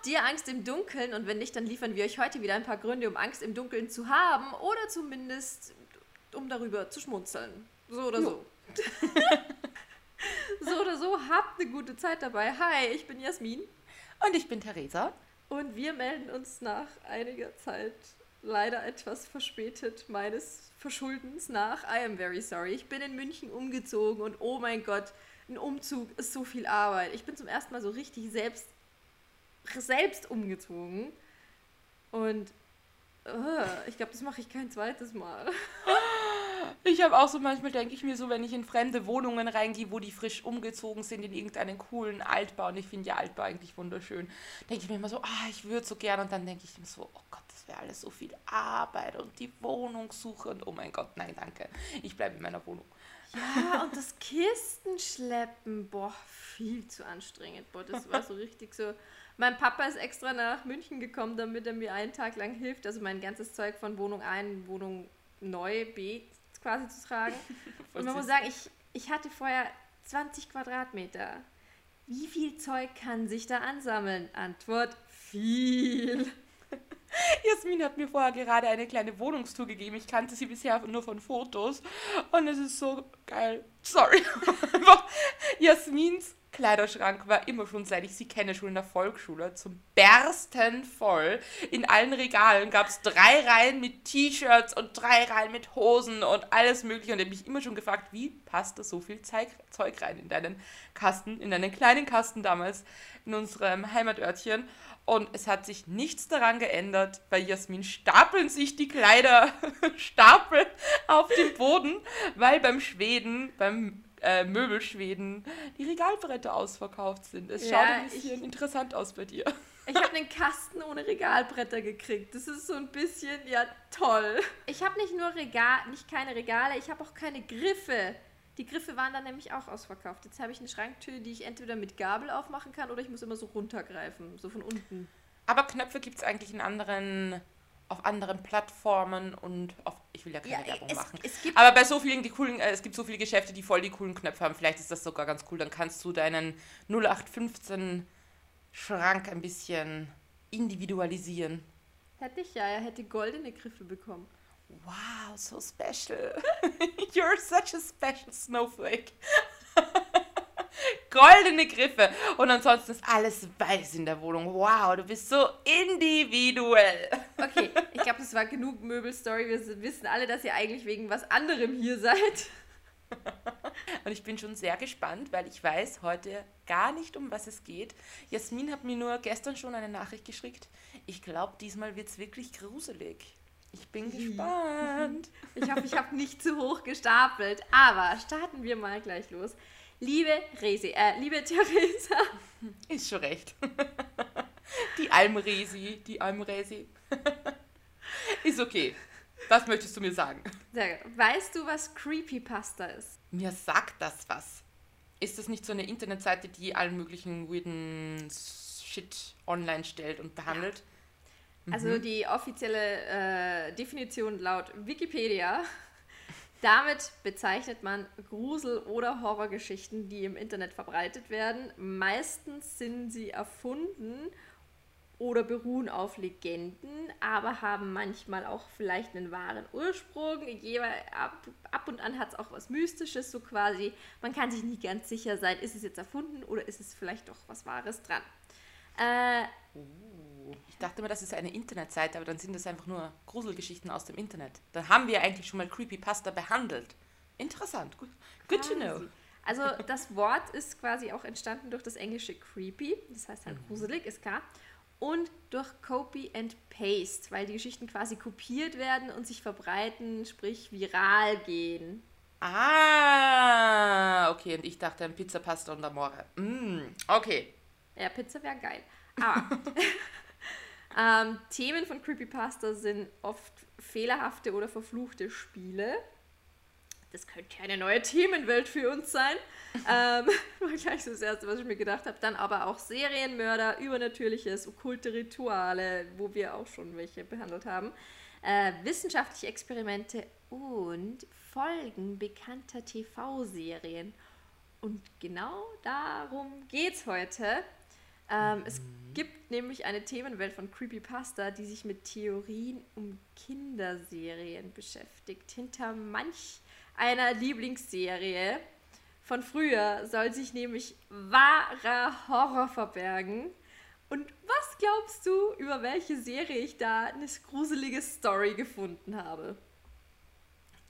Habt ihr Angst im Dunkeln? Und wenn nicht, dann liefern wir euch heute wieder ein paar Gründe, um Angst im Dunkeln zu haben oder zumindest um darüber zu schmunzeln. So oder so. So oder so, habt eine gute Zeit dabei. Hi, ich bin Jasmin. Und ich bin Theresa. Und wir melden uns nach einiger Zeit, leider etwas verspätet, meines Verschuldens nach. I am very sorry. Ich bin in München umgezogen und oh mein Gott, ein Umzug ist so viel Arbeit. Ich bin zum ersten Mal so richtig selbst umgezogen und ich glaube, das mache ich kein zweites Mal. Ich habe auch so, manchmal denke ich mir so, wenn ich in fremde Wohnungen reingehe, wo die frisch umgezogen sind, in irgendeinen coolen Altbau, und ich finde ja Altbau eigentlich wunderschön, denke ich mir immer so, ich würde so gern, und dann denke ich mir so, oh Gott, das wäre alles so viel Arbeit und die Wohnungssuche und oh mein Gott, nein, danke, ich bleibe in meiner Wohnung. Ja, und das Kistenschleppen, boah, viel zu anstrengend, boah, das war so richtig so. Mein Papa ist extra nach München gekommen, damit er mir einen Tag lang hilft, also mein ganzes Zeug von Wohnung 1, Wohnung neu, B quasi zu tragen. Und man muss sagen, ich hatte vorher 20 Quadratmeter. Wie viel Zeug kann sich da ansammeln? Antwort, viel. Jasmin hat mir vorher gerade eine kleine Wohnungstour gegeben. Ich kannte sie bisher nur von Fotos. Und es ist so geil. Sorry. Jasmins Kleiderschrank war immer schon, seit ich sie kenne, schon in der Volksschule, zum Bersten voll. In allen Regalen gab es 3 Reihen mit T-Shirts und 3 Reihen mit Hosen und alles mögliche. Und ich habe mich immer schon gefragt, wie passt da so viel Zeug rein in deinen Kasten, in deinen kleinen Kasten damals in unserem Heimatörtchen. Und es hat sich nichts daran geändert. Bei Jasmin stapeln sich die Kleiderstapel auf dem Boden, weil beim Möbelschweden die Regalbretter ausverkauft sind. Es schaut ein bisschen interessant aus bei dir. Ich habe einen Kasten ohne Regalbretter gekriegt. Das ist so ein bisschen, ja, toll. Ich habe keine Regale, ich habe auch keine Griffe. Die Griffe waren dann nämlich auch ausverkauft. Jetzt habe ich eine Schranktür, die ich entweder mit Gabel aufmachen kann oder ich muss immer so runtergreifen, so von unten. Aber Knöpfe gibt es eigentlich in anderen... auf anderen Plattformen und auf... Ich will ja keine Werbung machen. Aber bei so vielen, es gibt so viele Geschäfte, die voll die coolen Knöpfe haben. Vielleicht ist das sogar ganz cool. Dann kannst du deinen 0815-Schrank ein bisschen individualisieren. Hätte ich ja. Er hätte goldene Griffe bekommen. Wow, so special. You're such a special snowflake. Goldene Griffe. Und ansonsten ist alles weiß in der Wohnung. Wow, du bist so individuell. Okay, ich glaube, das war genug Möbelstory. Wir wissen alle, dass ihr eigentlich wegen was anderem hier seid. Und ich bin schon sehr gespannt, weil ich weiß heute gar nicht, um was es geht. Jasmin hat mir nur gestern schon eine Nachricht geschickt. Ich glaube, diesmal wird es wirklich gruselig. Ich bin gespannt. Ich hoffe, ich habe nicht zu hoch gestapelt. Aber starten wir mal gleich los. Liebe Theresa. Ist schon recht. Die Almresi. Ist okay. Was möchtest du mir sagen? Weißt du, was Creepypasta ist? Mir sagt das was. Ist das nicht so eine Internetseite, die allen möglichen weirden Shit online stellt und behandelt? Ja. Mhm. Also die offizielle Definition laut Wikipedia... Damit bezeichnet man Grusel- oder Horrorgeschichten, die im Internet verbreitet werden. Meistens sind sie erfunden oder beruhen auf Legenden, aber haben manchmal auch vielleicht einen wahren Ursprung. Ab und an hat es auch was Mystisches, so quasi. Man kann sich nie ganz sicher sein, ist es jetzt erfunden oder ist es vielleicht doch was Wahres dran. Ich dachte immer, das ist eine Internetseite, aber dann sind das einfach nur Gruselgeschichten aus dem Internet. Dann haben wir eigentlich schon mal Creepypasta behandelt. Interessant, good to know. Also das Wort ist quasi auch entstanden durch das englische creepy, das heißt halt gruselig, ist klar, und durch copy and paste, weil die Geschichten quasi kopiert werden und sich verbreiten, sprich viral gehen. Ah, okay, und ich dachte an Pizza, Pasta und Amore. Okay. Ja, Pizza wäre geil. Aber... Themen von Creepypasta sind oft fehlerhafte oder verfluchte Spiele. Das könnte eine neue Themenwelt für uns sein. War gleich so das Erste, was ich mir gedacht habe. Dann aber auch Serienmörder, Übernatürliches, okkulte Rituale, wo wir auch schon welche behandelt haben. Wissenschaftliche Experimente und Folgen bekannter TV-Serien. Und genau darum geht's heute. Es gibt gibt nämlich eine Themenwelt von Creepypasta, die sich mit Theorien um Kinderserien beschäftigt. Hinter manch einer Lieblingsserie von früher soll sich nämlich wahrer Horror verbergen. Und was glaubst du, über welche Serie ich da eine gruselige Story gefunden habe?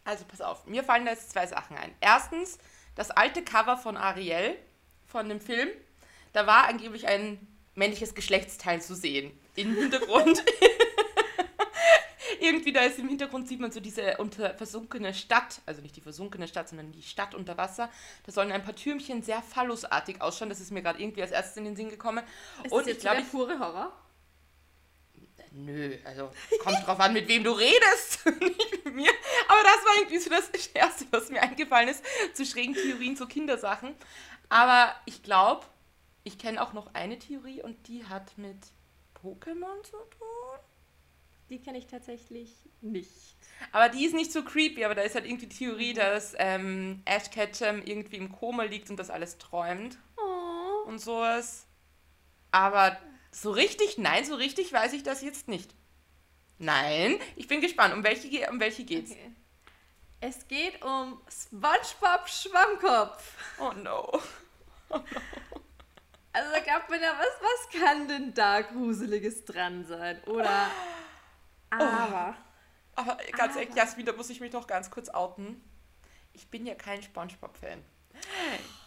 Also pass auf, mir fallen da jetzt zwei Sachen ein. Erstens, das alte Cover von Ariel, von dem Film. Da war angeblich ein männliches Geschlechtsteil zu sehen, im Hintergrund. Irgendwie da ist im Hintergrund, sieht man so diese versunkene Stadt, also nicht die versunkene Stadt, sondern die Stadt unter Wasser. Da sollen ein paar Türmchen sehr phallusartig ausschauen. Das ist mir gerade irgendwie als erstes in den Sinn gekommen. Ist das jetzt der pure Horror? Nö, also kommt drauf an, mit wem du redest, nicht mit mir. Aber das war irgendwie so das Erste, was mir eingefallen ist, zu schrägen Theorien, zu Kindersachen. Aber ich glaube, ich kenne auch noch eine Theorie und die hat mit Pokémon zu tun. Die kenne ich tatsächlich nicht. Aber die ist nicht so creepy, aber da ist halt irgendwie die Theorie, dass Ash Ketchum irgendwie im Koma liegt und das alles träumt. Oh. Und sowas. Aber so richtig, nein, so richtig weiß ich das jetzt nicht. Nein, ich bin gespannt. Um welche geht's? Okay. Es geht um SpongeBob Schwammkopf. Oh no. Oh no. Also da gab mir da was kann denn da Gruseliges dran sein? Oder... Aber ganz ehrlich, Jasmin, da muss ich mich doch ganz kurz outen. Ich bin ja kein SpongeBob-Fan.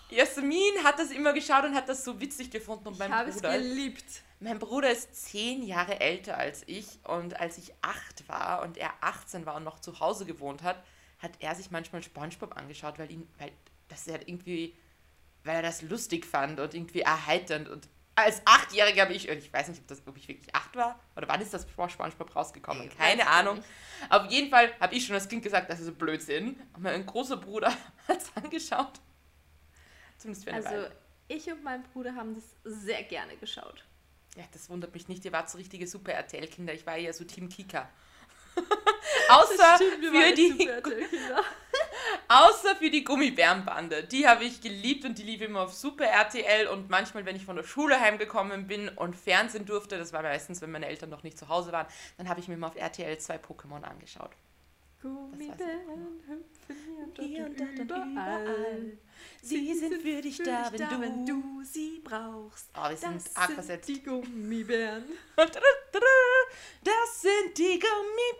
Jasmin hat das immer geschaut und hat das so witzig gefunden. Und ich habe es geliebt. Mein Bruder ist 10 Jahre älter als ich. Und als ich 8 war und er 18 war und noch zu Hause gewohnt hat, hat er sich manchmal SpongeBob angeschaut, weil er das lustig fand und irgendwie erheiternd. Und als 8-Jährige habe ich, und ich weiß nicht, ob ich wirklich 8 war, oder wann ist das SpongeBob rausgekommen? Keine Ahnung. Nicht. Auf jeden Fall habe ich schon als Kind gesagt, das ist Blödsinn. Und mein großer Bruder hat es angeschaut. Zumindest für eine Weile. Also ich und mein Bruder haben das sehr gerne geschaut. Ja, das wundert mich nicht. Ihr wart so richtige Super-RTL-Kinder. Ich war ja so Team Kika. Außer für die Gummibärenbande. Die habe ich geliebt und die lief immer auf Super RTL und manchmal, wenn ich von der Schule heimgekommen bin und Fernsehen durfte, das war meistens, wenn meine Eltern noch nicht zu Hause waren, dann habe ich mir immer auf RTL 2 Pokémon angeschaut. Gummibären hüpfen hier und dort und überall. Sie sind für dich da, wenn du sie brauchst. Oh, wir sind arg versetzt. Das sind die Gummibären. Das sind die Gummibären.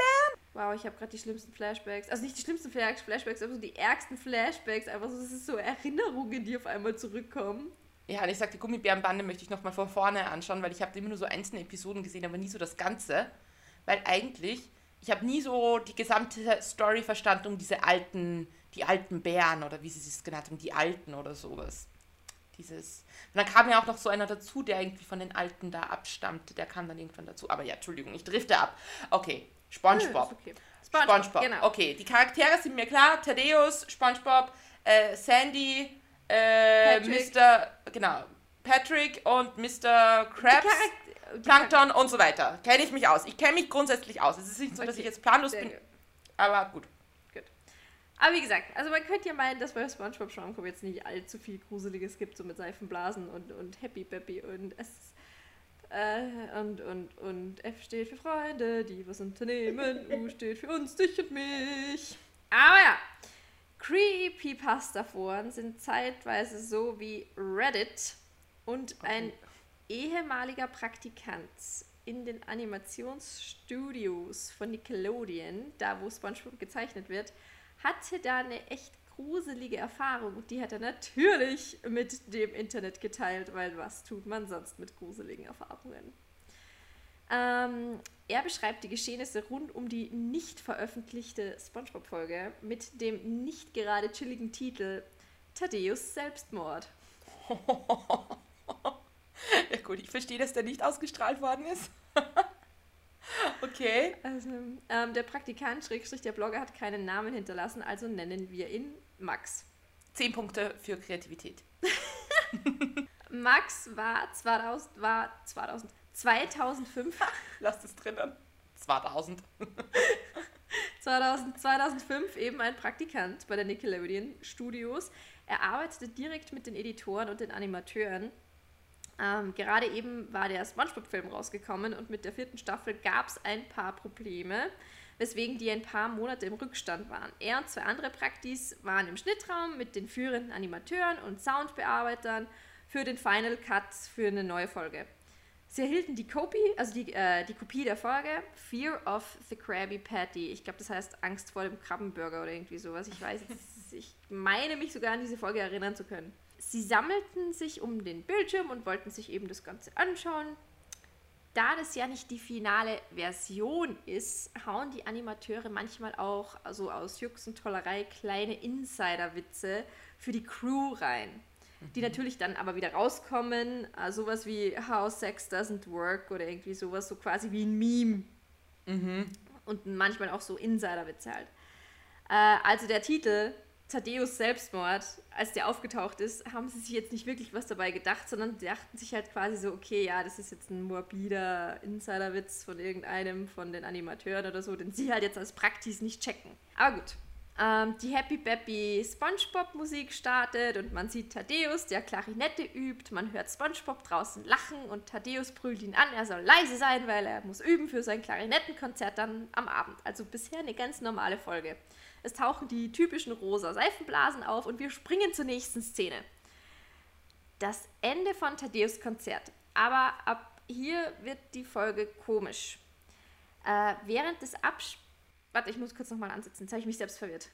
Wow, ich habe gerade die schlimmsten Flashbacks. Also nicht die schlimmsten Flashbacks, aber so die ärgsten Flashbacks. Einfach so, das ist so Erinnerungen, die auf einmal zurückkommen. Ja, und ich sag, die Gummibärenbande möchte ich nochmal von vorne anschauen, weil ich habe immer nur so einzelne Episoden gesehen, aber nie so das Ganze. Weil eigentlich, ich habe nie so die gesamte Story verstanden um die alten Bären oder wie sie es genannt haben, die Alten oder sowas. Und dann kam ja auch noch so einer dazu, der irgendwie von den Alten da abstammte. Der kam dann irgendwann dazu. Aber ja, Entschuldigung, ich drifte ab. Okay. SpongeBob. Okay. SpongeBob, genau. Okay, die Charaktere sind mir klar. Thaddäus, SpongeBob, Sandy, Patrick und Mr. Krabs, Plankton und so weiter. Kenne ich mich aus. Ich kenne mich grundsätzlich aus. Es ist nicht so, dass ich jetzt planlos bin, aber gut. Aber wie gesagt, also man könnte ja meinen, dass bei SpongeBob Schwammkopf jetzt nicht allzu viel Gruseliges gibt, so mit Seifenblasen und Happy Baby und F steht für Freunde, die was unternehmen, U steht für uns, dich und mich. Aber ja, Creepypasta-Foren sind zeitweise so wie Reddit und ein ehemaliger Praktikant in den Animationsstudios von Nickelodeon, da wo SpongeBob gezeichnet wird, hatte da eine echt gruselige Erfahrung und die hat er natürlich mit dem Internet geteilt, weil was tut man sonst mit gruseligen Erfahrungen? Er beschreibt die Geschehnisse rund um die nicht veröffentlichte SpongeBob-Folge mit dem nicht gerade chilligen Titel Thaddäus Selbstmord. Ja gut, ich verstehe, dass der nicht ausgestrahlt worden ist. Okay. Also, der Praktikant, der Blogger, hat keinen Namen hinterlassen, also nennen wir ihn Max. 10 Punkte für Kreativität. Max war 2005. Lass es drinnen. 2005 eben ein Praktikant bei der Nickelodeon Studios. Er arbeitete direkt mit den Editoren und den Animateuren Gerade eben war der SpongeBob-Film rausgekommen und mit der 4. Staffel gab es ein paar Probleme, weswegen die ein paar Monate im Rückstand waren. Er und 2 andere Praktis waren im Schnittraum mit den führenden Animateuren und Soundbearbeitern für den Final Cut für eine neue Folge. Sie erhielten die Kopie, also die Kopie der Folge Fear of the Krabby Patty. Ich glaube, das heißt Angst vor dem Krabbenburger oder irgendwie sowas. Ich weiß, ich meine mich sogar an diese Folge erinnern zu können. Sie sammelten sich um den Bildschirm und wollten sich eben das Ganze anschauen. Da das ja nicht die finale Version ist, hauen die Animateure manchmal auch also aus Jux und Tollerei kleine Insider-Witze für die Crew rein, die natürlich dann aber wieder rauskommen, sowas wie How Sex Doesn't Work oder irgendwie sowas, so quasi wie ein Meme. Mhm. Und manchmal auch so Insider-Witze halt. Also der Titel, Thaddäus Selbstmord, als der aufgetaucht ist, haben sie sich jetzt nicht wirklich was dabei gedacht, sondern dachten sich halt quasi so, okay, ja, das ist jetzt ein morbider Insider-Witz von irgendeinem, von den Animateuren oder so, den sie halt jetzt als Praktis nicht checken. Aber gut. Die Happy Peppy Spongebob-Musik startet und man sieht Thaddäus, der Klarinette übt, man hört Spongebob draußen lachen und Thaddäus brüllt ihn an, er soll leise sein, weil er muss üben für sein Klarinettenkonzert dann am Abend. Also bisher eine ganz normale Folge. Es tauchen die typischen rosa Seifenblasen auf und wir springen zur nächsten Szene. Das Ende von Thaddäus' Konzert. Aber ab hier wird die Folge komisch. Während des Abspiels... Warte, ich muss kurz nochmal ansetzen, jetzt habe ich mich selbst verwirrt.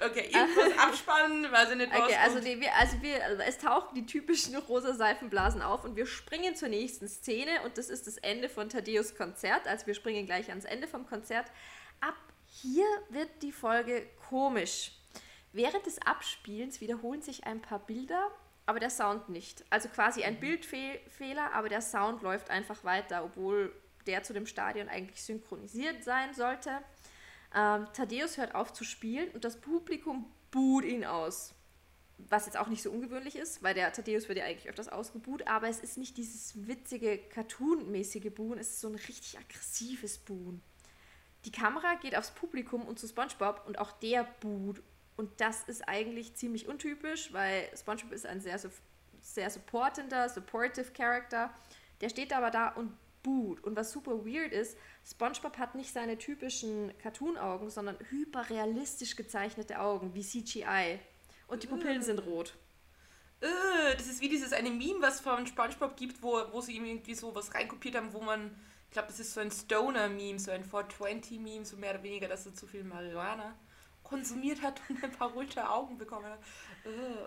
Okay, irgendwas abspannen, weil sie nicht rauskommt. Okay, also es tauchen die typischen rosa Seifenblasen auf und wir springen zur nächsten Szene und das ist das Ende von Thaddäus' Konzert, also wir springen gleich ans Ende vom Konzert. Ab hier wird die Folge komisch. Während des Abspielens wiederholen sich ein paar Bilder, aber der Sound nicht. Also quasi ein Bildfehler, aber der Sound läuft einfach weiter, obwohl... der zu dem Stadion eigentlich synchronisiert sein sollte. Thaddäus hört auf zu spielen und das Publikum buht ihn aus. Was jetzt auch nicht so ungewöhnlich ist, weil der Thaddäus wird ja eigentlich öfters ausgebuht, aber es ist nicht dieses witzige, cartoonmäßige Buhen, es ist so ein richtig aggressives Buhen. Die Kamera geht aufs Publikum und zu SpongeBob und auch der buht. Und das ist eigentlich ziemlich untypisch, weil SpongeBob ist ein sehr, sehr supportive Character. Der steht aber da und und was super weird ist, SpongeBob hat nicht seine typischen Cartoon-Augen, sondern hyperrealistisch gezeichnete Augen, wie CGI. Und die Pupillen sind rot. Das ist wie dieses eine Meme, was von SpongeBob gibt, wo sie ihm irgendwie so was reinkopiert haben, wo man, ich glaube, das ist so ein Stoner-Meme, so ein 420-Meme, so mehr oder weniger, dass er zu viel Marihuana konsumiert hat und ein paar rote Augen bekommen hat.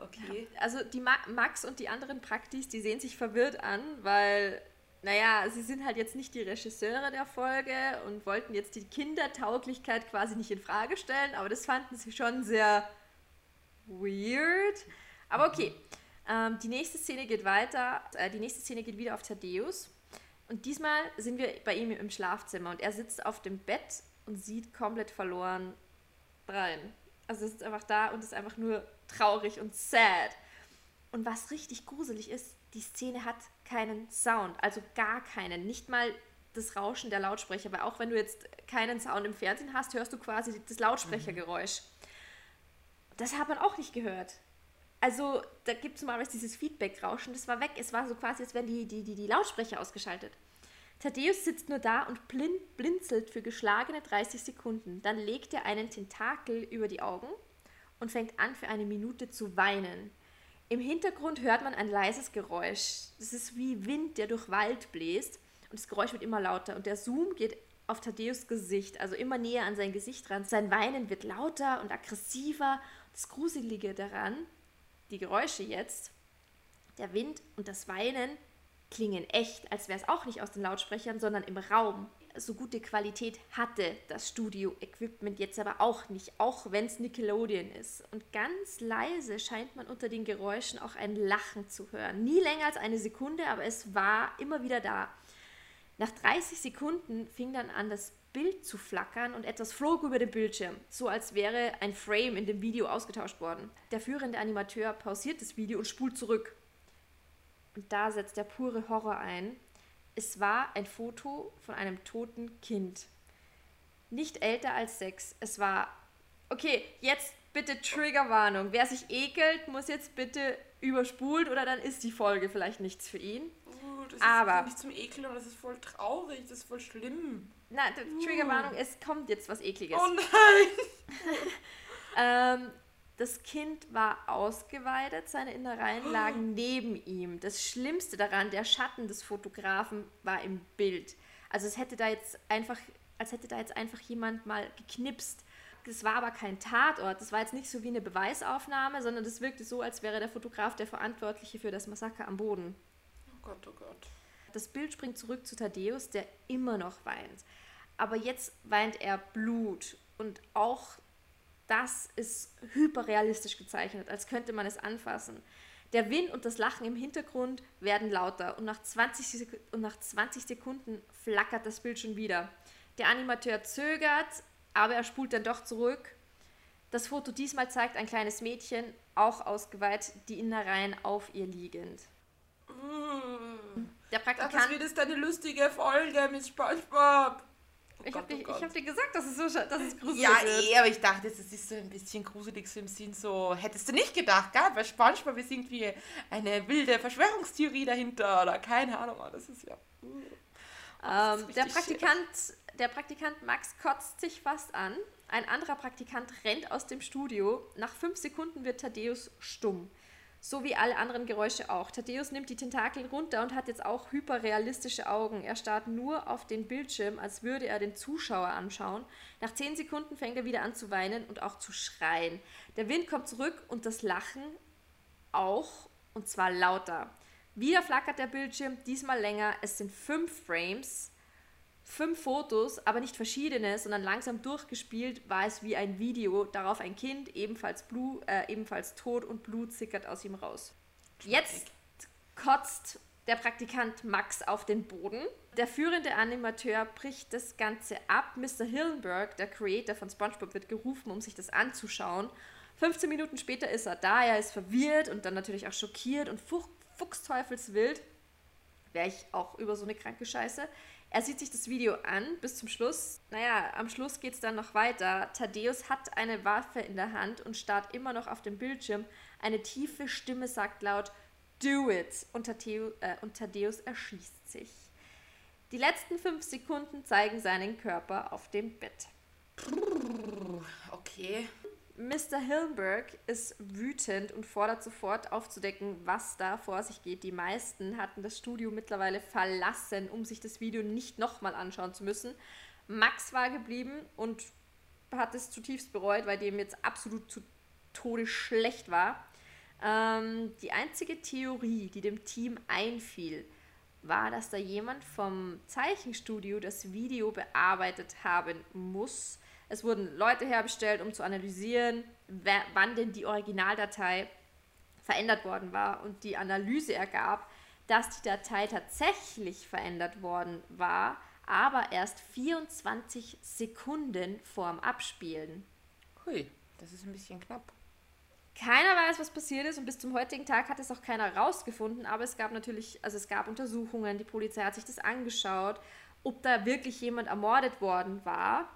Okay. Ja, also die Max und die anderen Praktis, die sehen sich verwirrt an, weil... Naja, sie sind halt jetzt nicht die Regisseure der Folge und wollten jetzt die Kindertauglichkeit quasi nicht in Frage stellen, aber das fanden sie schon sehr weird. Aber okay, die nächste Szene geht weiter. Die nächste Szene geht wieder auf Thaddäus und diesmal sind wir bei ihm im Schlafzimmer und er sitzt auf dem Bett und sieht komplett verloren rein. Also er sitzt einfach da und ist einfach nur traurig und sad. Und was richtig gruselig ist, die Szene hat keinen Sound, also gar keinen, nicht mal das Rauschen der Lautsprecher, weil auch wenn du jetzt keinen Sound im Fernsehen hast, hörst du quasi das Lautsprechergeräusch. Das hat man auch nicht gehört. Also da gibt es normalerweise dieses Feedback-Rauschen, das war weg, es war so quasi, als wären die Lautsprecher ausgeschaltet. Thaddäus sitzt nur da und blinzelt für geschlagene 30 Sekunden, dann legt er einen Tentakel über die Augen und fängt an für eine Minute zu weinen. Im Hintergrund hört man ein leises Geräusch. Das ist wie Wind, der durch Wald bläst. Und das Geräusch wird immer lauter. Und der Zoom geht auf Thaddäus' Gesicht, also immer näher an sein Gesicht ran. Sein Weinen wird lauter und aggressiver. Das Gruselige daran, die Geräusche jetzt, der Wind und das Weinen klingen echt, als wäre es auch nicht aus den Lautsprechern, sondern im Raum. So gute Qualität hatte das Studio-Equipment jetzt aber auch nicht, auch wenn es Nickelodeon ist. Und ganz leise scheint man unter den Geräuschen auch ein Lachen zu hören. Nie länger als eine Sekunde, aber es war immer wieder da. Nach 30 Sekunden fing dann an, das Bild zu flackern und etwas flog über den Bildschirm, so als wäre ein Frame in dem Video ausgetauscht worden. Der führende Animateur pausiert das Video und spult zurück. Und da setzt der pure Horror ein. Es war ein Foto von einem toten Kind. Nicht älter als 6. Es war... Okay, jetzt bitte Triggerwarnung. Wer sich ekelt, muss jetzt bitte überspult oder dann ist die Folge vielleicht nichts für ihn. Das aber ist nicht zum Ekel, aber das ist voll traurig, das ist voll schlimm. Na, Triggerwarnung, es kommt jetzt was Ekliges. Oh nein! Das Kind war ausgeweidet, seine Innereien lagen neben ihm. Das Schlimmste daran, der Schatten des Fotografen war im Bild. Also es hätte da jetzt einfach, als hätte da jetzt einfach jemand mal geknipst. Das war aber kein Tatort, das war jetzt nicht so wie eine Beweisaufnahme, sondern das wirkte so, als wäre der Fotograf der Verantwortliche für das Massaker am Boden. Oh Gott, oh Gott. Das Bild springt zurück zu Thaddäus, der immer noch weint. Aber jetzt weint er Blut und auch... Das ist hyperrealistisch gezeichnet, als könnte man es anfassen. Der Wind und das Lachen im Hintergrund werden lauter und nach 20 Sekunden flackert das Bild schon wieder. Der Animateur zögert, aber er spult dann doch zurück. Das Foto diesmal zeigt ein kleines Mädchen, auch ausgeweiht, die Innereien auf ihr liegend. Der Praktikant... Das wird jetzt eine lustige Folge mit SpongeBob. Oh ich habe dir gesagt, dass es gruselig ist. Ja, aber ich dachte, es ist so ein bisschen gruselig, so im Sinn so, hättest du nicht gedacht, gell? Bei SpongeBob ist irgendwie eine wilde Verschwörungstheorie dahinter oder keine Ahnung, das ist ja... Das ist der Praktikant Max kotzt sich fast an. Ein anderer Praktikant rennt aus dem Studio. Nach 5 Sekunden wird Thaddäus stumm. So wie alle anderen Geräusche auch. Thaddäus nimmt die Tentakel runter und hat jetzt auch hyperrealistische Augen. Er starrt nur auf den Bildschirm, als würde er den Zuschauer anschauen. Nach 10 Sekunden fängt er wieder an zu weinen und auch zu schreien. Der Wind kommt zurück und das Lachen auch, und zwar lauter. Wieder flackert der Bildschirm, diesmal länger. Es sind 5 Frames, 5 Fotos, aber nicht verschiedene, sondern langsam durchgespielt war es wie ein Video. Darauf ein Kind, ebenfalls tot und Blut sickert aus ihm raus. Jetzt kotzt der Praktikant Max auf den Boden. Der führende Animateur bricht das Ganze ab. Mr. Hillenburg, der Creator von SpongeBob, wird gerufen, um sich das anzuschauen. 15 Minuten später ist er da. Er ist verwirrt und dann natürlich auch schockiert und fuchsteufelswild. Wäre ich auch über so eine kranke Scheiße. Er sieht sich das Video an bis zum Schluss. Naja, am Schluss geht es dann noch weiter. Thaddäus hat eine Waffe in der Hand und starrt immer noch auf den Bildschirm. Eine tiefe Stimme sagt laut, "Do it!" Und Thaddäus erschießt sich. Die letzten 5 Sekunden zeigen seinen Körper auf dem Bett. Okay. Mr. Hillenburg ist wütend und fordert sofort aufzudecken, was da vor sich geht. Die meisten hatten das Studio mittlerweile verlassen, um sich das Video nicht nochmal anschauen zu müssen. Max war geblieben und hat es zutiefst bereut, weil dem jetzt absolut zu Tode schlecht war. Die einzige Theorie, die dem Team einfiel, war, dass da jemand vom Zeichenstudio das Video bearbeitet haben muss. Es wurden Leute herbestellt, um zu analysieren, wann denn die Originaldatei verändert worden war. Und die Analyse ergab, dass die Datei tatsächlich verändert worden war, aber erst 24 Sekunden vorm Abspielen. Hui, das ist ein bisschen knapp. Keiner weiß, was passiert ist und bis zum heutigen Tag hat es auch keiner rausgefunden, aber es gab natürlich, also es gab Untersuchungen, die Polizei hat sich das angeschaut, ob da wirklich jemand ermordet worden war.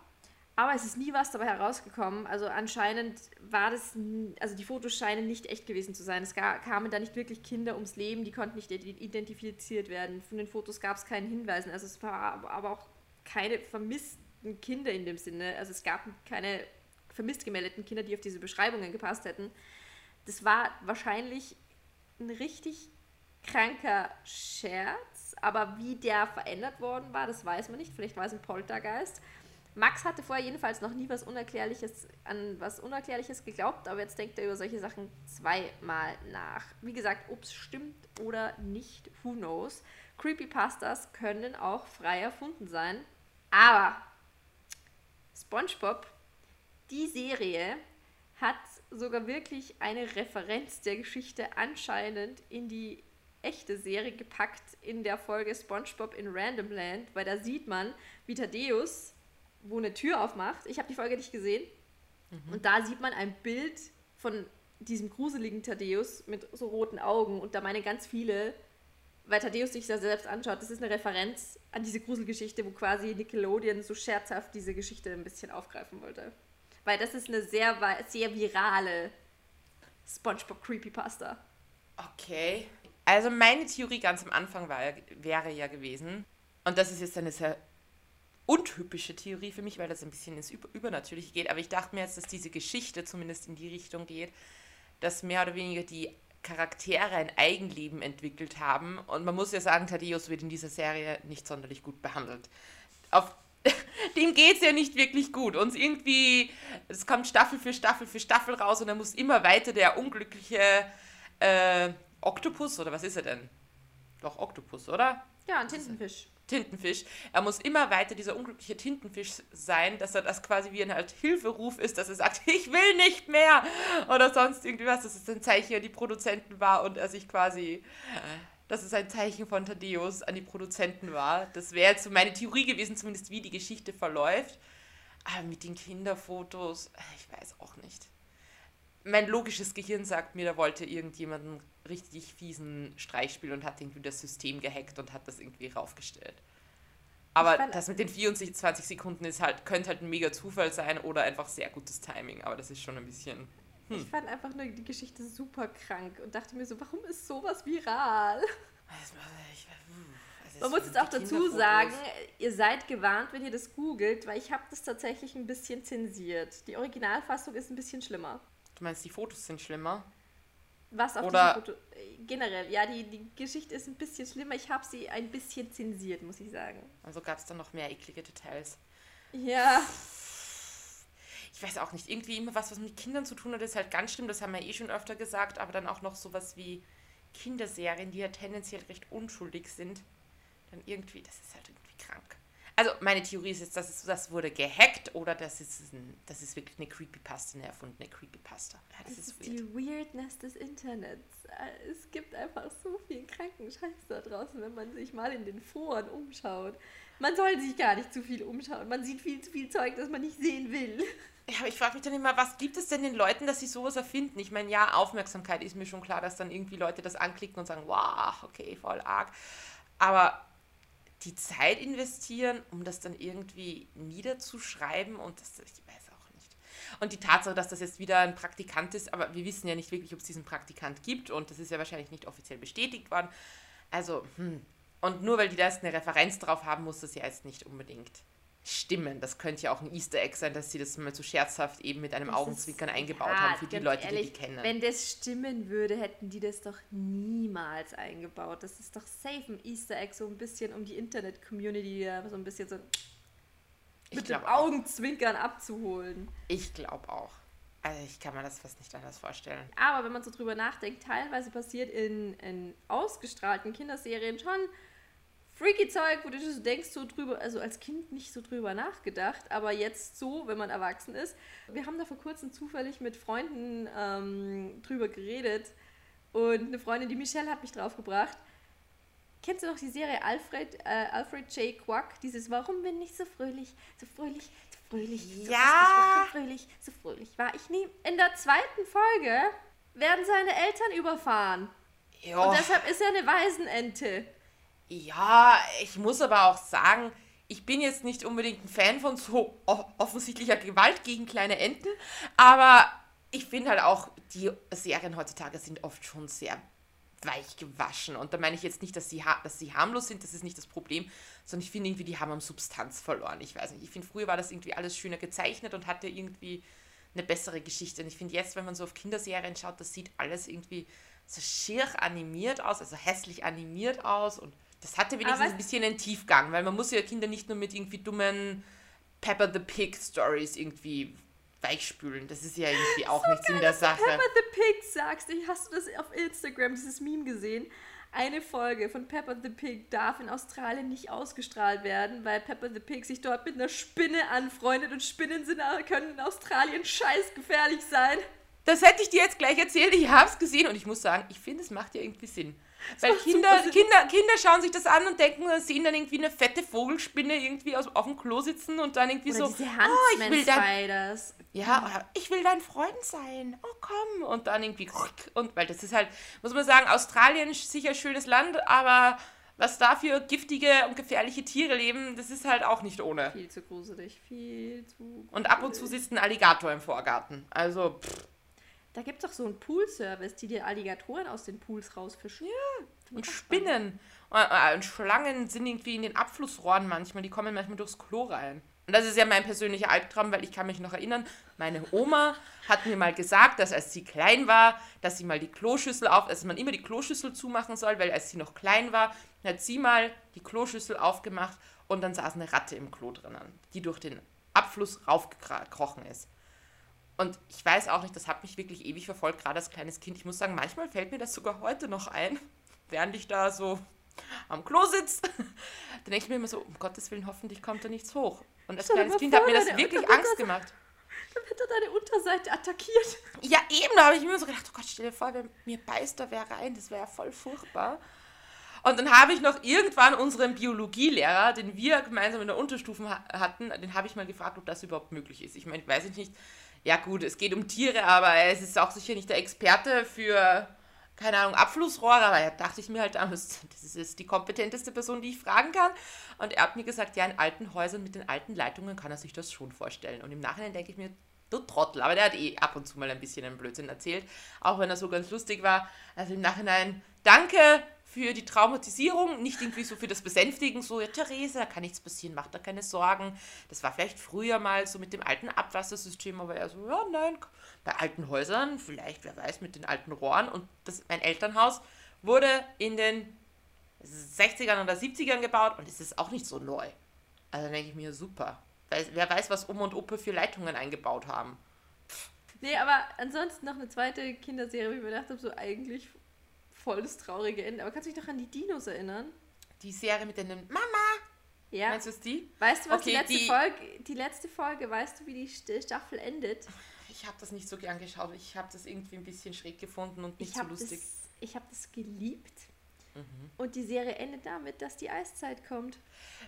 Aber es ist nie was dabei herausgekommen. Also anscheinend war das, also die Fotos scheinen nicht echt gewesen zu sein. Es kamen da nicht wirklich Kinder ums Leben, die konnten nicht identifiziert werden. Von den Fotos gab es keinen Hinweisen. Also es war aber auch keine vermissten Kinder in dem Sinne. Also es gab keine vermisst gemeldeten Kinder, die auf diese Beschreibungen gepasst hätten. Das war wahrscheinlich ein richtig kranker Scherz. Aber wie der verändert worden war, das weiß man nicht. Vielleicht war es ein Poltergeist. Max hatte vorher jedenfalls noch nie an was Unerklärliches geglaubt, aber jetzt denkt er über solche Sachen zweimal nach. Wie gesagt, ob es stimmt oder nicht, who knows. Creepypastas können auch frei erfunden sein. Aber SpongeBob, die Serie, hat sogar wirklich eine Referenz der Geschichte anscheinend in die echte Serie gepackt in der Folge SpongeBob in Random Land, weil da sieht man, wie Thaddäus wo eine Tür aufmacht. Ich habe die Folge nicht gesehen. Und da sieht man ein Bild von diesem gruseligen Thaddäus mit so roten Augen. Und da meine ganz viele, weil Thaddäus sich da selbst anschaut, das ist eine Referenz an diese Gruselgeschichte, wo quasi Nickelodeon so scherzhaft diese Geschichte ein bisschen aufgreifen wollte. Weil das ist eine sehr, sehr virale SpongeBob Creepypasta. Okay. Also meine Theorie ganz am Anfang wäre ja gewesen, und das ist jetzt eine sehr untypische Theorie für mich, weil das ein bisschen ins Übernatürliche geht, aber ich dachte mir jetzt, dass diese Geschichte zumindest in die Richtung geht, dass mehr oder weniger die Charaktere ein Eigenleben entwickelt haben. Und man muss ja sagen, Thaddäus wird in dieser Serie nicht sonderlich gut behandelt. Dem geht es ja nicht wirklich gut. Und irgendwie, es kommt Staffel für Staffel für Staffel raus und er muss immer weiter der unglückliche Oktopus, oder was ist er denn? Doch, Oktopus, oder? Ja, ein Tintenfisch. Tintenfisch. Er muss immer weiter dieser unglückliche Tintenfisch sein, dass er das quasi wie ein halt Hilferuf ist, dass er sagt, ich will nicht mehr oder sonst irgendwas. Das ist ein Zeichen an die Produzenten war und er sich quasi, dass es ein Zeichen von Thaddäus an die Produzenten war. Das wäre jetzt so meine Theorie gewesen, zumindest wie die Geschichte verläuft. Aber mit den Kinderfotos, ich weiß auch nicht. Mein logisches Gehirn sagt mir, da wollte irgendjemand einen richtig fiesen Streich spielen und hat irgendwie das System gehackt und hat das irgendwie raufgestellt. Aber das mit den 24 Sekunden ist halt, könnte halt ein mega Zufall sein oder einfach sehr gutes Timing, aber das ist schon ein bisschen... Ich fand einfach nur die Geschichte super krank und dachte mir so, warum ist sowas viral? Man muss jetzt auch dazu sagen, ihr seid gewarnt, wenn ihr das googelt, weil ich habe das tatsächlich ein bisschen zensiert. Die Originalfassung ist ein bisschen schlimmer. Du meinst, die Fotos sind schlimmer? Was auf diesem Foto? Generell, ja, die Geschichte ist ein bisschen schlimmer. Ich habe sie ein bisschen zensiert, muss ich sagen. Also gab es dann noch mehr eklige Details. Ja. Ich weiß auch nicht. Irgendwie immer was mit Kindern zu tun hat, ist halt ganz schlimm. Das haben wir eh schon öfter gesagt. Aber dann auch noch sowas wie Kinderserien, die ja tendenziell recht unschuldig sind. Dann irgendwie, das ist halt irgendwie krank. Also meine Theorie ist jetzt, dass das wurde gehackt oder das ist wirklich eine Creepypasta, eine erfundene Creepypasta. Ja, das ist weird. Die Weirdness des Internets. Es gibt einfach so viel kranken Scheiß da draußen, wenn man sich mal in den Foren umschaut. Man soll sich gar nicht zu viel umschauen. Man sieht viel zu viel Zeug, das man nicht sehen will. Ja, aber ich frage mich dann immer, was gibt es denn den Leuten, dass sie sowas erfinden? Ich meine, ja, Aufmerksamkeit ist mir schon klar, dass dann irgendwie Leute das anklicken und sagen, wow, okay, voll arg. Aber die Zeit investieren, um das dann irgendwie niederzuschreiben und das, ich weiß auch nicht. Und die Tatsache, dass das jetzt wieder ein Praktikant ist, aber wir wissen ja nicht wirklich, ob es diesen Praktikant gibt und das ist ja wahrscheinlich nicht offiziell bestätigt worden. Also, Und nur weil die da jetzt eine Referenz drauf haben, muss das ja jetzt nicht unbedingt stimmen. Das könnte ja auch ein Easter Egg sein, dass sie das mal so scherzhaft eben mit einem Augenzwinkern eingebaut haben für die Leute, die kennen. Wenn das stimmen würde, hätten die das doch niemals eingebaut. Das ist doch safe ein Easter Egg, so ein bisschen um die Internet-Community so ein bisschen so mit dem Augenzwinkern abzuholen. Ich glaube auch. Also ich kann mir das fast nicht anders vorstellen. Aber wenn man so drüber nachdenkt, teilweise passiert in ausgestrahlten Kinderserien schon freaky Zeug, wo du so denkst, so drüber, also als Kind nicht so drüber nachgedacht, aber jetzt so, wenn man erwachsen ist. Wir haben da vor kurzem zufällig mit Freunden drüber geredet und eine Freundin, die Michelle, hat mich draufgebracht. Kennst du noch die Serie Alfred J. Quack? Dieses, warum bin ich so fröhlich, so fröhlich, so fröhlich, ja, so fröhlich war ich nie. In der zweiten Folge werden seine Eltern überfahren. Jo. Und deshalb ist er eine Waisenente. Ja, ich muss aber auch sagen, ich bin jetzt nicht unbedingt ein Fan von so offensichtlicher Gewalt gegen kleine Enten, aber ich finde halt auch, die Serien heutzutage sind oft schon sehr weich gewaschen. Und da meine ich jetzt nicht, dass sie harmlos sind, das ist nicht das Problem, sondern ich finde irgendwie, die haben an Substanz verloren. Ich weiß nicht, ich finde, früher war das irgendwie alles schöner gezeichnet und hatte irgendwie eine bessere Geschichte. Und ich finde jetzt, wenn man so auf Kinderserien schaut, das sieht alles irgendwie so schier animiert aus, also hässlich animiert aus und das hatte wenigstens ein bisschen einen Tiefgang, weil man muss ja Kinder nicht nur mit irgendwie dummen Peppa the Pig Stories irgendwie weichspülen. Das ist ja irgendwie auch so nichts geil, in der Sache. Wenn du Peppa the Pig sagst, hast du das auf Instagram, dieses Meme gesehen? Eine Folge von Peppa the Pig darf in Australien nicht ausgestrahlt werden, weil Peppa the Pig sich dort mit einer Spinne anfreundet und Spinnen können in Australien scheißgefährlich sein. Das hätte ich dir jetzt gleich erzählt, ich habe es gesehen und ich muss sagen, ich finde, es macht ja irgendwie Sinn. Weil Kinder schauen sich das an und denken, sehen dann irgendwie eine fette Vogelspinne irgendwie auf dem Klo sitzen und dann irgendwie oder so, oh, ich will dein Freund sein, oh komm. Und dann irgendwie, und weil das ist halt, muss man sagen, Australien ist sicher ein schönes Land, aber was da für giftige und gefährliche Tiere leben, das ist halt auch nicht ohne. Viel zu gruselig, viel zu gruselig. Und ab und zu sitzt ein Alligator im Vorgarten, also pff. Da gibt es doch so einen Poolservice, die dir Alligatoren aus den Pools rausfischen. Ja, und Spinnen. Und Schlangen sind irgendwie in den Abflussrohren manchmal. Die kommen manchmal durchs Klo rein. Und das ist ja mein persönlicher Albtraum, weil ich kann mich noch erinnern, meine Oma hat mir mal gesagt, dass als sie klein war, dass sie mal die Kloschüssel dass man immer die Kloschüssel zumachen soll, weil als sie noch klein war, hat sie mal die Kloschüssel aufgemacht und dann saß eine Ratte im Klo drinnen, die durch den Abfluss raufgekrochen ist. Und ich weiß auch nicht, das hat mich wirklich ewig verfolgt, gerade als kleines Kind. Ich muss sagen, manchmal fällt mir das sogar heute noch ein, während ich da so am Klo sitze. Dann denke ich mir immer so, um Gottes Willen, hoffentlich kommt da nichts hoch. Und als kleines Kind hat mir das wirklich Angst gemacht. Dann wird er deine Unterseite attackiert. Ja, eben, da habe ich mir immer so gedacht, oh Gott, stell dir vor, wenn mir beißt da wer rein, das wäre ja voll furchtbar. Und dann habe ich noch irgendwann unseren Biologielehrer, den wir gemeinsam in der Unterstufe hatten, den habe ich mal gefragt, ob das überhaupt möglich ist. Ich meine, weiß ich nicht, ja gut, es geht um Tiere, aber es ist auch sicher nicht der Experte für, keine Ahnung, Abflussrohre, aber da dachte ich mir halt, das ist die kompetenteste Person, die ich fragen kann. Und er hat mir gesagt, ja, in alten Häusern mit den alten Leitungen kann er sich das schon vorstellen. Und im Nachhinein denke ich mir, du Trottel, aber der hat eh ab und zu mal ein bisschen einen Blödsinn erzählt, auch wenn er so ganz lustig war. Also im Nachhinein, danke für die Traumatisierung, nicht irgendwie so für das Besänftigen, so, ja, Theresa, da kann nichts passieren, macht da keine Sorgen. Das war vielleicht früher mal so mit dem alten Abwassersystem, aber eher so, ja, nein, bei alten Häusern, vielleicht, wer weiß, mit den alten Rohren. Und das, mein Elternhaus wurde in den 60ern oder 70ern gebaut und es ist auch nicht so neu. Also denke ich mir, super. Wer weiß, was Oma und Opa für Leitungen eingebaut haben. Nee, aber ansonsten noch eine zweite Kinderserie, wo ich mir gedacht habe, so eigentlich voll das traurige Ende. Aber kannst du dich noch an die Dinos erinnern? Die Serie mit den Mama! Ja. Meinst du es die? Weißt du, was okay, die letzte Folge, weißt du, wie die Staffel endet? Ich habe das nicht so gern geschaut. Ich habe das irgendwie ein bisschen schräg gefunden und nicht so lustig. Ich habe das geliebt. Mhm. Und die Serie endet damit, dass die Eiszeit kommt.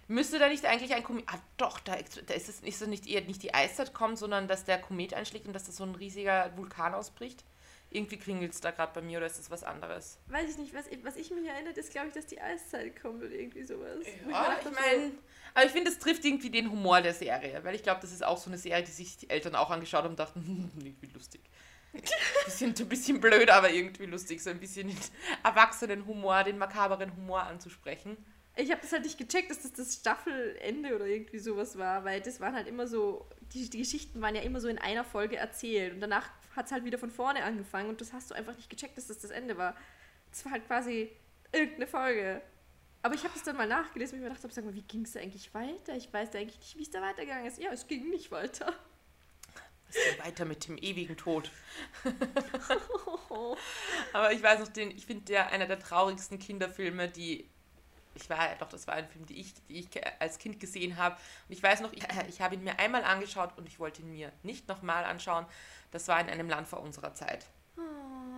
Müsste da nicht eigentlich ein Komet... Ah doch, da ist es nicht eher nicht die Eiszeit kommt, sondern dass der Komet einschlägt und dass da so ein riesiger Vulkan ausbricht? Irgendwie klingelt es da gerade bei mir oder ist das was anderes? Weiß ich nicht. Was ich mich erinnert, ist, glaube ich, dass die Eiszeit kommt oder irgendwie sowas. Ja, ich meine... Aber ich finde, das trifft irgendwie den Humor der Serie. Weil ich glaube, das ist auch so eine Serie, die sich die Eltern auch angeschaut haben und dachten, irgendwie lustig. Ein bisschen blöd, aber irgendwie lustig, so ein bisschen den erwachsenen Humor, den makaberen Humor anzusprechen. Ich habe das halt nicht gecheckt, dass das das Staffelende oder irgendwie sowas war, weil das waren halt immer so, die Geschichten waren ja immer so in einer Folge erzählt und danach hat es halt wieder von vorne angefangen und das hast du einfach nicht gecheckt, dass das das Ende war. Das war halt quasi irgendeine Folge. Aber ich habe das dann mal nachgelesen und ich mir gedacht habe, sag mal, wie ging es da eigentlich weiter? Ich weiß da eigentlich nicht, wie es da weitergegangen ist. Ja, es ging nicht weiter. Weiter mit dem ewigen Tod. Aber ich weiß noch, ich finde der einer der traurigsten Kinderfilme, das war ein Film, die ich als Kind gesehen habe. Und ich weiß noch, ich habe ihn mir einmal angeschaut und ich wollte ihn mir nicht nochmal anschauen. Das war In einem Land vor unserer Zeit.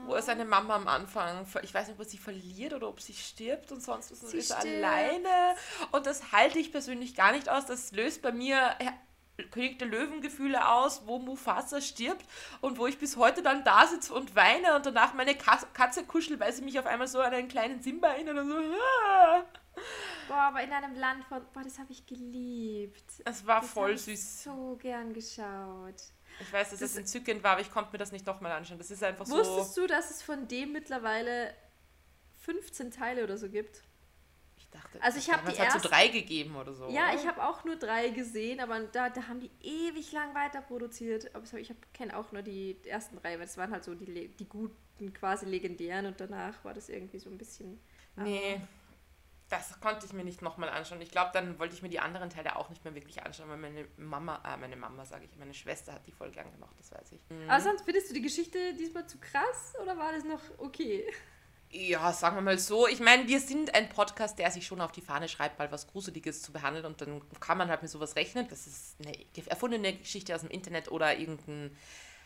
Wo ist eine Mama am Anfang? Ich weiß nicht, ob sie verliert oder ob sie stirbt und sonst was. Sie ist alleine. Und das halte ich persönlich gar nicht aus. Das löst bei mir König der Löwen-Gefühle aus, wo Mufasa stirbt und wo ich bis heute dann da sitze und weine und danach meine Katze kuschelt, weil sie mich auf einmal so an einen kleinen Simba erinnert und so. Boah, aber in einem Land von... Boah, das habe ich geliebt. Es war voll süß. Ich so gern geschaut. Ich weiß, dass das entzückend war, aber ich konnte mir das nicht nochmal anschauen. Das ist einfach so... Wusstest du, dass es von dem mittlerweile 15 Teile oder so gibt? Dachte, also ich habe die erste... so 3 gegeben oder so. Ja, oder? Ich habe auch nur 3 gesehen, aber da haben die ewig lang weiter produziert. Aber ich kenne auch nur die ersten 3, weil das waren halt so die guten, quasi legendären und danach war das irgendwie so ein bisschen... Nee, das konnte ich mir nicht nochmal anschauen. Ich glaube, dann wollte ich mir die anderen Teile auch nicht mehr wirklich anschauen, weil meine Schwester hat die voll gern gemacht, das weiß ich. Mhm. Aber sonst findest du die Geschichte diesmal zu krass oder war das noch okay? Ja, sagen wir mal so. Ich meine, wir sind ein Podcast, der sich schon auf die Fahne schreibt, mal was Gruseliges zu behandeln und dann kann man halt mit sowas rechnen. Das ist eine erfundene Geschichte aus dem Internet oder irgendein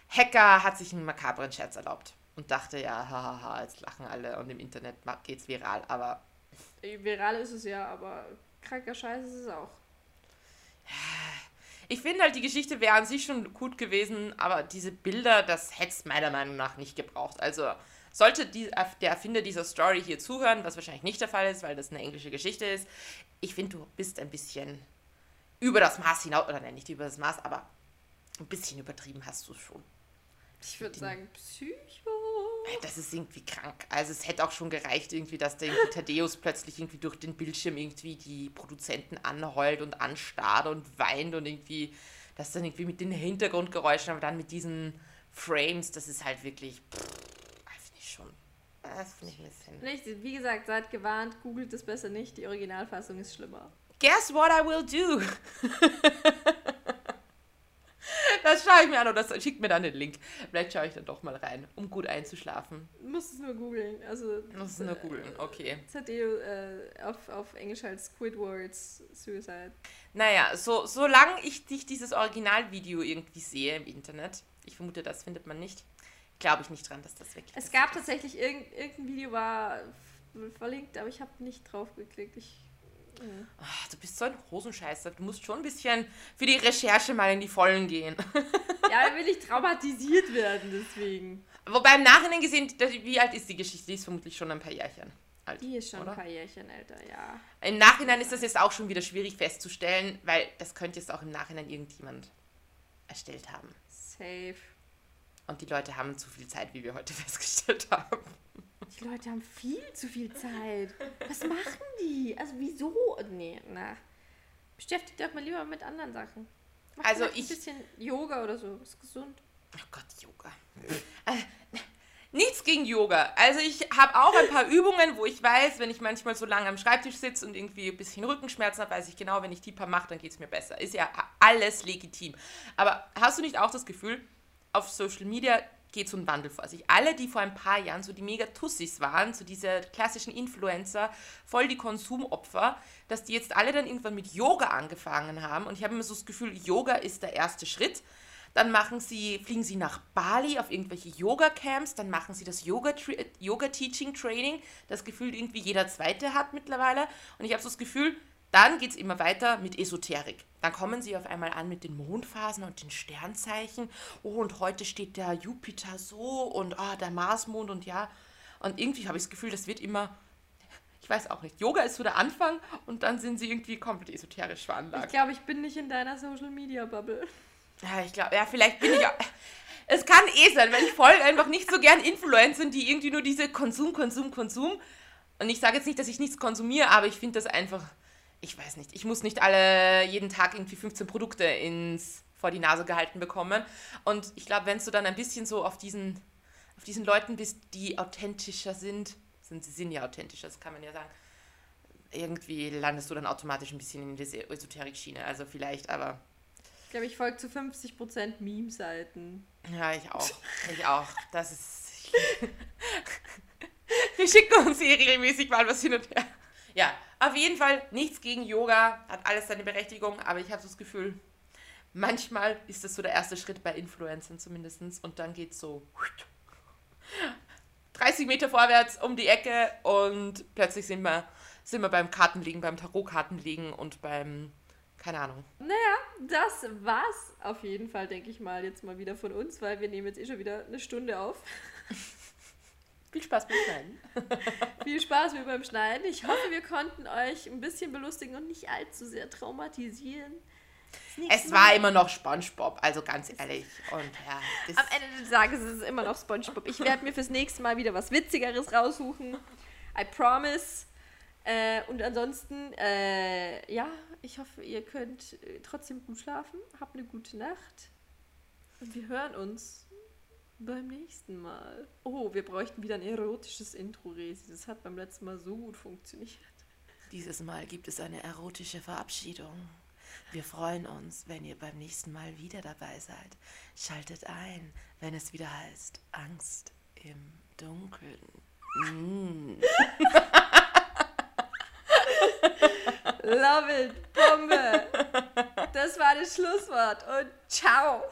Hacker hat sich einen makabren Scherz erlaubt und dachte, ja, hahaha, jetzt lachen alle und im Internet geht's viral, aber... Viral ist es ja, aber kranker Scheiß ist es auch. Ich finde halt, die Geschichte wäre an sich schon gut gewesen, aber diese Bilder, das hätte es meiner Meinung nach nicht gebraucht. Also... Sollte der Erfinder dieser Story hier zuhören, was wahrscheinlich nicht der Fall ist, weil das eine englische Geschichte ist, ich finde, du bist ein bisschen über das Maß hinaus, oder nein, nicht über das Maß, aber ein bisschen übertrieben hast du es schon. Ich würde sagen Psycho. Das ist irgendwie krank. Also es hätte auch schon gereicht, irgendwie, dass der irgendwie Thaddäus plötzlich irgendwie durch den Bildschirm irgendwie die Produzenten anheult und anstarrt und weint und irgendwie, dass dann irgendwie mit den Hintergrundgeräuschen, aber dann mit diesen Frames, das ist halt wirklich, weiß nicht schon, das finde ich ein bisschen. Richtig, wie gesagt, seid gewarnt, googelt es besser nicht, die Originalfassung ist schlimmer. Guess what I will do? Das schaue ich mir an oder das schickt mir dann den Link. Vielleicht schaue ich dann doch mal rein, um gut einzuschlafen. Du musst es nur googeln. Also, muss es nur googeln, okay. Thaddäus auf Englisch halt Squidward Suicide. Naja, solange ich nicht dieses Originalvideo irgendwie sehe im Internet, ich vermute, das findet man nicht, glaube ich nicht dran, dass das wirklich es gab ist. Tatsächlich, irgendein Video war verlinkt, aber ich habe nicht drauf geklickt. Ach, du bist so ein Hosenscheißer. Du musst schon ein bisschen für die Recherche mal in die Vollen gehen. Ja, da will ich traumatisiert werden, deswegen. Wobei im Nachhinein gesehen, wie alt ist die Geschichte? Die ist vermutlich schon ein paar Jährchen alt. Die ist schon oder? Ein paar Jährchen älter, ja. Im Nachhinein ist das jetzt auch schon wieder schwierig festzustellen, weil das könnte jetzt auch im Nachhinein irgendjemand erstellt haben. Safe. Und die Leute haben zu viel Zeit, wie wir heute festgestellt haben. Die Leute haben viel zu viel Zeit. Was machen die? Also wieso? Nee, na. Beschäftigt euch mal lieber mit anderen Sachen. Macht also ein bisschen Yoga oder so. Ist gesund. Oh Gott, Yoga. Nichts gegen Yoga. Also ich habe auch ein paar Übungen, wo ich weiß, wenn ich manchmal so lange am Schreibtisch sitze und irgendwie ein bisschen Rückenschmerzen habe, weiß ich genau, wenn ich die paar mache, dann geht es mir besser. Ist ja alles legitim. Aber hast du nicht auch das Gefühl, auf Social Media geht so ein Wandel vor sich. Alle, die vor ein paar Jahren so die Megatussis waren, so diese klassischen Influencer, voll die Konsumopfer, dass die jetzt alle dann irgendwann mit Yoga angefangen haben. Und ich habe immer so das Gefühl, Yoga ist der erste Schritt. Dann fliegen sie nach Bali auf irgendwelche Yoga-Camps, dann machen sie das Yoga-Teaching-Training, das Gefühl irgendwie jeder Zweite hat mittlerweile. Und ich habe so das Gefühl, dann geht es immer weiter mit Esoterik. Dann kommen sie auf einmal an mit den Mondphasen und den Sternzeichen. Oh, und heute steht der Jupiter so und der Marsmond und ja. Und irgendwie habe ich das Gefühl, das wird immer, ich weiß auch nicht, Yoga ist so der Anfang und dann sind sie irgendwie komplett esoterisch veranlagt. Ich glaube, ich bin nicht in deiner Social-Media-Bubble. Ja, ich glaube, ja, vielleicht bin ich auch... Es kann sein, weil ich folge einfach nicht so gern Influencern, die irgendwie nur diese Konsum. Und ich sage jetzt nicht, dass ich nichts konsumiere, aber ich finde das einfach... Ich weiß nicht, ich muss nicht jeden Tag irgendwie 15 Produkte vor die Nase gehalten bekommen. Und ich glaube, wenn du dann ein bisschen so auf diesen Leuten bist, die authentischer sind ja authentischer, das kann man ja sagen, irgendwie landest du dann automatisch ein bisschen in diese Esoterik-Schiene, also vielleicht, aber... Ich glaube, ich folge zu 50% Meme-Seiten. Ja, ich auch. Das ist... Wir schicken uns hier regelmäßig mal was hin und her. Ja, auf jeden Fall nichts gegen Yoga, hat alles seine Berechtigung, aber ich habe so das Gefühl, manchmal ist das so der erste Schritt bei Influencern zumindest und dann geht es so 30 Meter vorwärts um die Ecke und plötzlich sind wir beim Kartenlegen, beim Tarotkartenlegen und beim, keine Ahnung. Naja, das war's auf jeden Fall, denke ich mal, jetzt mal wieder von uns, weil wir nehmen jetzt eh schon wieder eine Stunde auf. Viel Spaß beim Schneiden. Viel Spaß beim Schneiden. Ich hoffe, wir konnten euch ein bisschen belustigen und nicht allzu sehr traumatisieren. Es war immer noch SpongeBob, also ganz ehrlich. Und ja, am Ende des Tages ist es immer noch SpongeBob. Ich werde mir fürs nächste Mal wieder was Witzigeres raussuchen. I promise. Und ansonsten, ja, ich hoffe, ihr könnt trotzdem gut schlafen. Habt eine gute Nacht. Und wir hören uns beim nächsten Mal. Oh, wir bräuchten wieder ein erotisches Intro, Resi. Das hat beim letzten Mal so gut funktioniert. Dieses Mal gibt es eine erotische Verabschiedung. Wir freuen uns, wenn ihr beim nächsten Mal wieder dabei seid. Schaltet ein, wenn es wieder heißt Angst im Dunkeln. Mm. Love it, Bombe. Das war das Schlusswort und ciao.